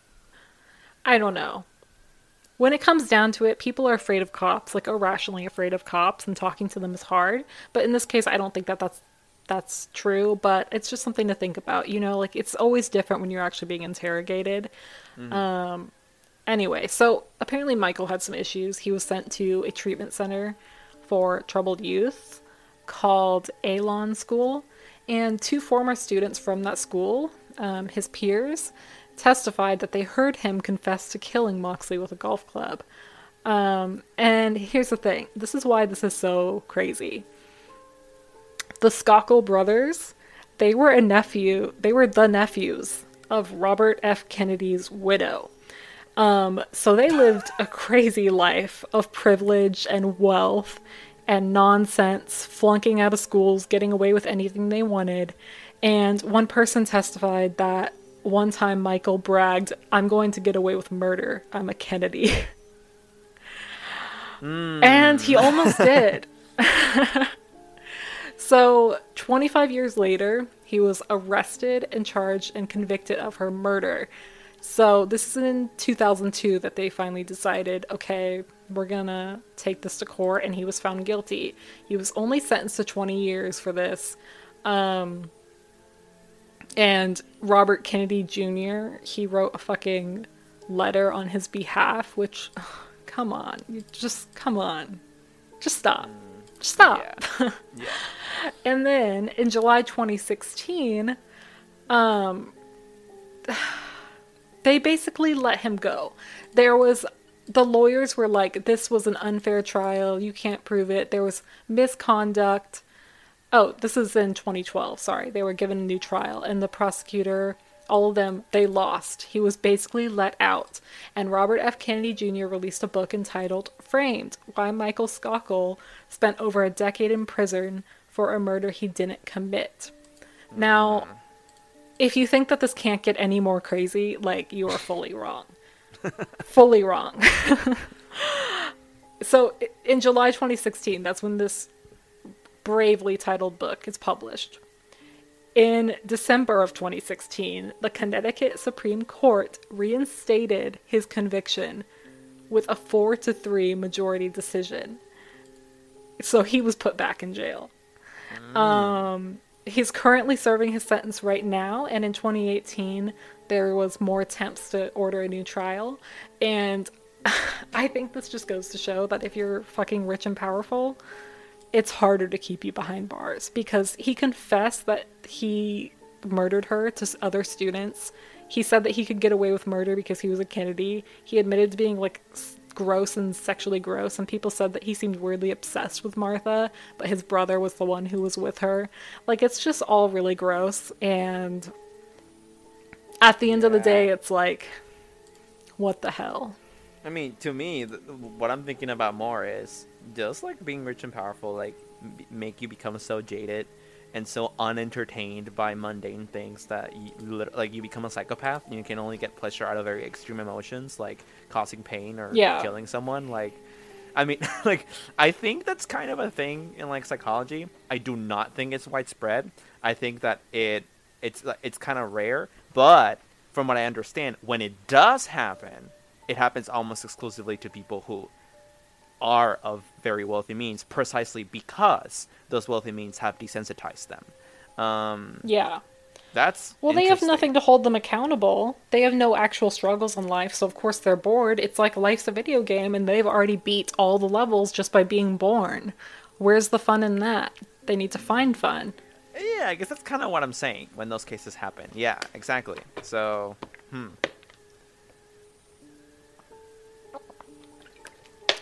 I don't know. When it comes down to it, people are afraid of cops, like irrationally afraid of cops, and talking to them is hard. But in this case, I don't think that that's that's true. But it's just something to think about, you know. Like it's always different when you're actually being interrogated. Mm-hmm. Um. Anyway, so apparently Michael had some issues. He was sent to a treatment center for troubled youth called Alon School, and two former students from that school, um, his peers, testified that they heard him confess to killing Moxley with a golf club. Um, and here's the thing. This is why this is so crazy. The Skakel brothers, they were a nephew. They were the nephews of Robert F. Kennedy's widow. Um, so they lived a crazy life of privilege and wealth and nonsense, flunking out of schools, getting away with anything they wanted. And one person testified that one time Michael bragged, "I'm going to get away with murder. I'm a Kennedy." Mm. And he almost did. So twenty-five years later, he was arrested and charged and convicted of her murder. So this is in two thousand two that they finally decided, okay, we're gonna take this to court, and he was found guilty. He was only sentenced to twenty years for this. Um... And Robert Kennedy Junior, he wrote a fucking letter on his behalf, which, oh, come on, you just, come on, just stop, just stop. Yeah. Yeah. And then in July twenty sixteen, um, they basically let him go. There was, the lawyers were like, this was an unfair trial, you can't prove it, there was misconduct. Oh, this is in twenty twelve, sorry. They were given a new trial, and the prosecutor, all of them, they lost. He was basically let out. And Robert F. Kennedy Junior released a book entitled Framed, Why Michael Skakel Spent Over a Decade in Prison for a Murder He Didn't Commit. Now, if you think that this can't get any more crazy, like, you are fully wrong. Fully wrong. So, in July twenty sixteen, that's when this bravely titled book is published. In December of twenty sixteen, the Connecticut Supreme Court reinstated his conviction with a four to three majority decision. So he was put back in jail. Mm. Um, he's currently serving his sentence right now, and in twenty eighteen, there was more attempts to order a new trial. And I think this just goes to show that if you're fucking rich and powerful, it's harder to keep you behind bars, because he confessed that he murdered her to other students. He said that he could get away with murder because he was a Kennedy. He admitted to being like gross and sexually gross, and people said that he seemed weirdly obsessed with Martha, but his brother was the one who was with her. Like, it's just all really gross, and at the end yeah. of the day, it's like, what the hell? I mean, to me, th- what I'm thinking about more is, does like being rich and powerful like b- make you become so jaded and so unentertained by mundane things that you lit- like you become a psychopath, and you can only get pleasure out of very extreme emotions like causing pain or yeah. killing someone? Like, I mean, like, I think that's kind of a thing in like psychology. I do not think it's widespread. I think that it it's it's kind of rare, but from what I understand, when it does happen, it happens almost exclusively to people who are of very wealthy means, precisely because those wealthy means have desensitized them. Um, yeah. That's Well, they have nothing to hold them accountable. They have no actual struggles in life, so of course they're bored. It's like life's a video game, and they've already beat all the levels just by being born. Where's the fun in that? They need to find fun. Yeah, I guess that's kind of what I'm saying when those cases happen. Yeah, exactly. So, hmm.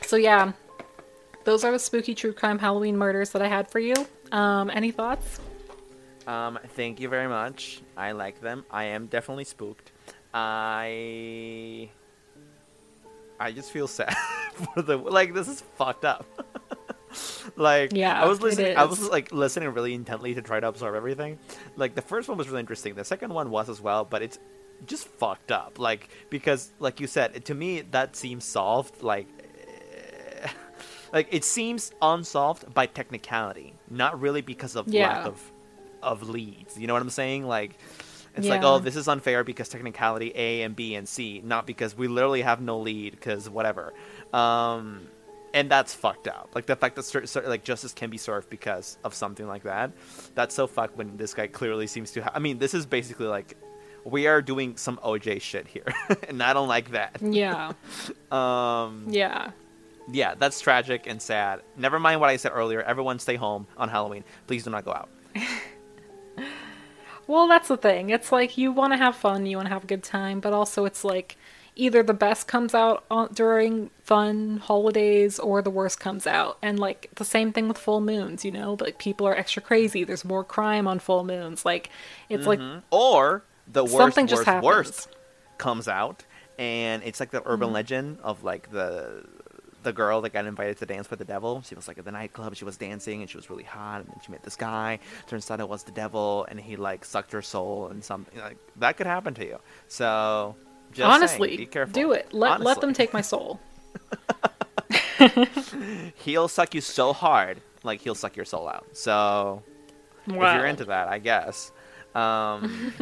So yeah, those are the spooky true crime Halloween murders that I had for you. Um, any thoughts? Um, thank you very much. I like them. I am definitely spooked. I I just feel sad for the like. This is fucked up. Like yeah, I was listening. I was like listening really intently to try to absorb everything. Like the first one was really interesting. The second one was as well, but it's just fucked up. Like because like you said, to me that seems solved. Like. Like, it seems unsolved by technicality, not really because of yeah. lack of of leads. You know what I'm saying? Like, it's yeah. like, oh, this is unfair because technicality A and B and C, not because we literally have no lead because whatever. Um, and that's fucked up. Like, the fact that ser- ser- like justice can be served because of something like that, that's so fucked when this guy clearly seems to have... I mean, this is basically like, we are doing some O J shit here, and I don't like that. Yeah. um, yeah. Yeah, that's tragic and sad. Never mind what I said earlier. Everyone stay home on Halloween. Please do not go out. Well, that's the thing. It's like, you want to have fun, you want to have a good time, but also it's like, either the best comes out during fun holidays or the worst comes out. And like, the same thing with full moons, you know? Like, people are extra crazy. There's more crime on full moons. Like, it's mm-hmm. like... Or the worst, something just worst, happens. worst comes out. And it's like the urban mm-hmm. legend of like the... the girl that got invited to dance with the devil. She was like at the nightclub, she was dancing and she was really hot, and then she met this guy, turns out it was the devil, and he like sucked her soul and something like that could happen to you. So just honestly saying, be careful. Do it. Let, let them take my soul. He'll suck you so hard, like he'll suck your soul out. So wow. If you're into that, I guess. Um,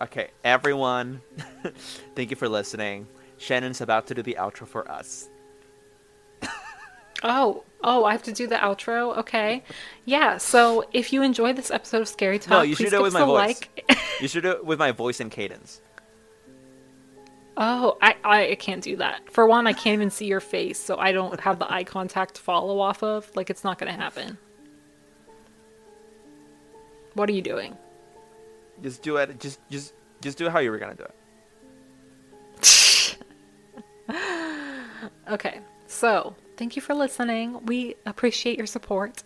okay, everyone, thank you for listening. Shannon's about to do the outro for us. Oh, oh, I have to do the outro? Okay. Yeah, so if you enjoyed this episode of Scary Talk, no, you please should do it with my voice. Like. You should do it with my voice and cadence. Oh, I, I can't do that. For one, I can't even see your face, so I don't have the eye contact to follow off of. Like, it's not going to happen. What are you doing? Just do it. Just, just, just do it how you were going to do it. Okay, so... thank you for listening. We appreciate your support.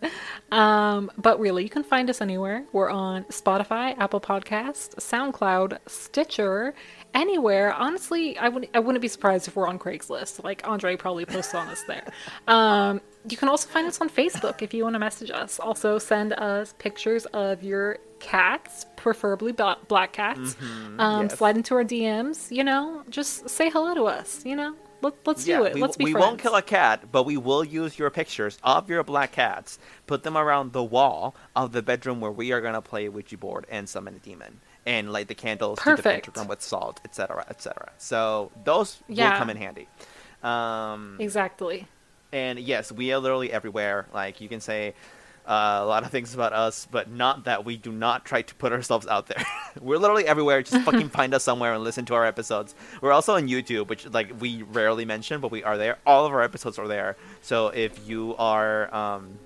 Um, but really, you can find us anywhere. We're on Spotify, Apple Podcasts, SoundCloud, Stitcher, anywhere. Honestly, I wouldn't, I wouldn't be surprised if we're on Craigslist. Like, Andre probably posts on us there. Um, you can also find us on Facebook if you want to message us. Also, send us pictures of your cats, preferably black cats. Mm-hmm, um, yes. Slide into our D Ms. You know, just say hello to us, you know. Let, let's yeah, do it. We, let's be we friends. We won't kill a cat, but we will use your pictures of your black cats, put them around the wall of the bedroom where we are going to play a Ouija board and summon a demon and light the candles Perfect. To the pentagram with salt, et cetera, et cetera. So those yeah. will come in handy. Um, exactly. And yes, we are literally everywhere. Like, you can say uh, a lot of things about us, but not that we do not try to put ourselves out there. We're literally everywhere. Just fucking find us somewhere and listen to our episodes. We're also on YouTube, which like we rarely mention, but we are there. All of our episodes are there. So if you are um,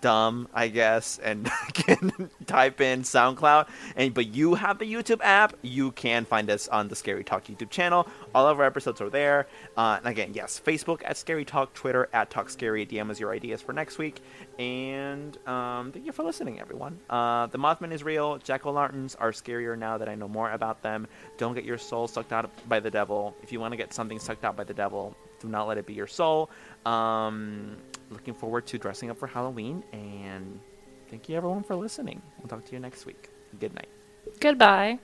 dumb, I guess, and can type in SoundCloud, and but you have the YouTube app, you can find us on the Scary Talk YouTube channel. All of our episodes are there. Uh, and again, yes, Facebook at Scary Talk, Twitter at Talk Scary. D M us your ideas for next week. And um, thank you for listening, everyone. Uh, the Mothman is real. Jack-o'-lanterns are scarier now that I know more about them. Don't get your soul sucked out by the devil. If you want to get something sucked out by the devil, do not let it be your soul. Um, looking forward to dressing up for Halloween. And thank you, everyone, for listening. We'll talk to you next week. Good night. Goodbye.